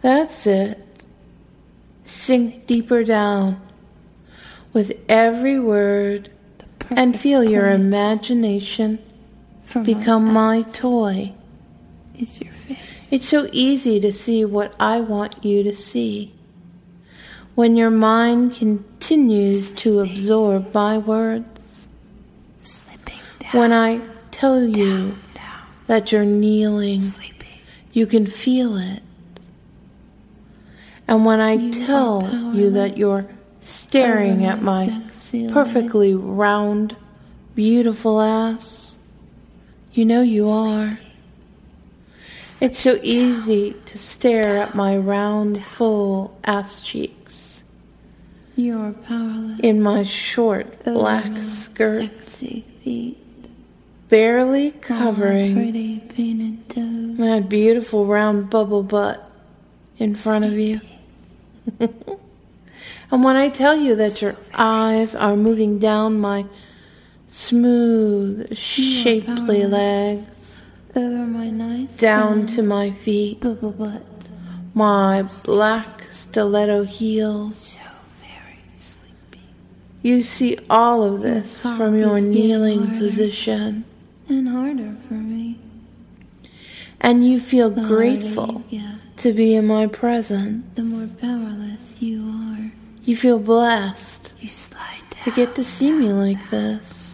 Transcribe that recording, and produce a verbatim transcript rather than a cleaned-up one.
That's it. Sink deeper down with every word and feel your imagination become my toy. Is your face. It's so easy to see what I want you to see when your mind continues to absorb my words. Slipping down. When I tell you that you're kneeling, you can feel it. And when I you tell you that you're staring at my perfectly leg. round, beautiful ass, you know you are. It's so easy to stare at my round, full ass cheeks. You're powerless. In my short, black skirt, sexy feet. Barely covering my, pretty my beautiful round bubble butt in front of you. And when I tell you that your eyes are moving down my smooth, shapely legs, down to my feet, my black stiletto heels, you see all of this from your kneeling position. And harder for me. And you feel grateful to be in my presence. The more powerless you are. You feel blessed you slide down, to get to see me like this.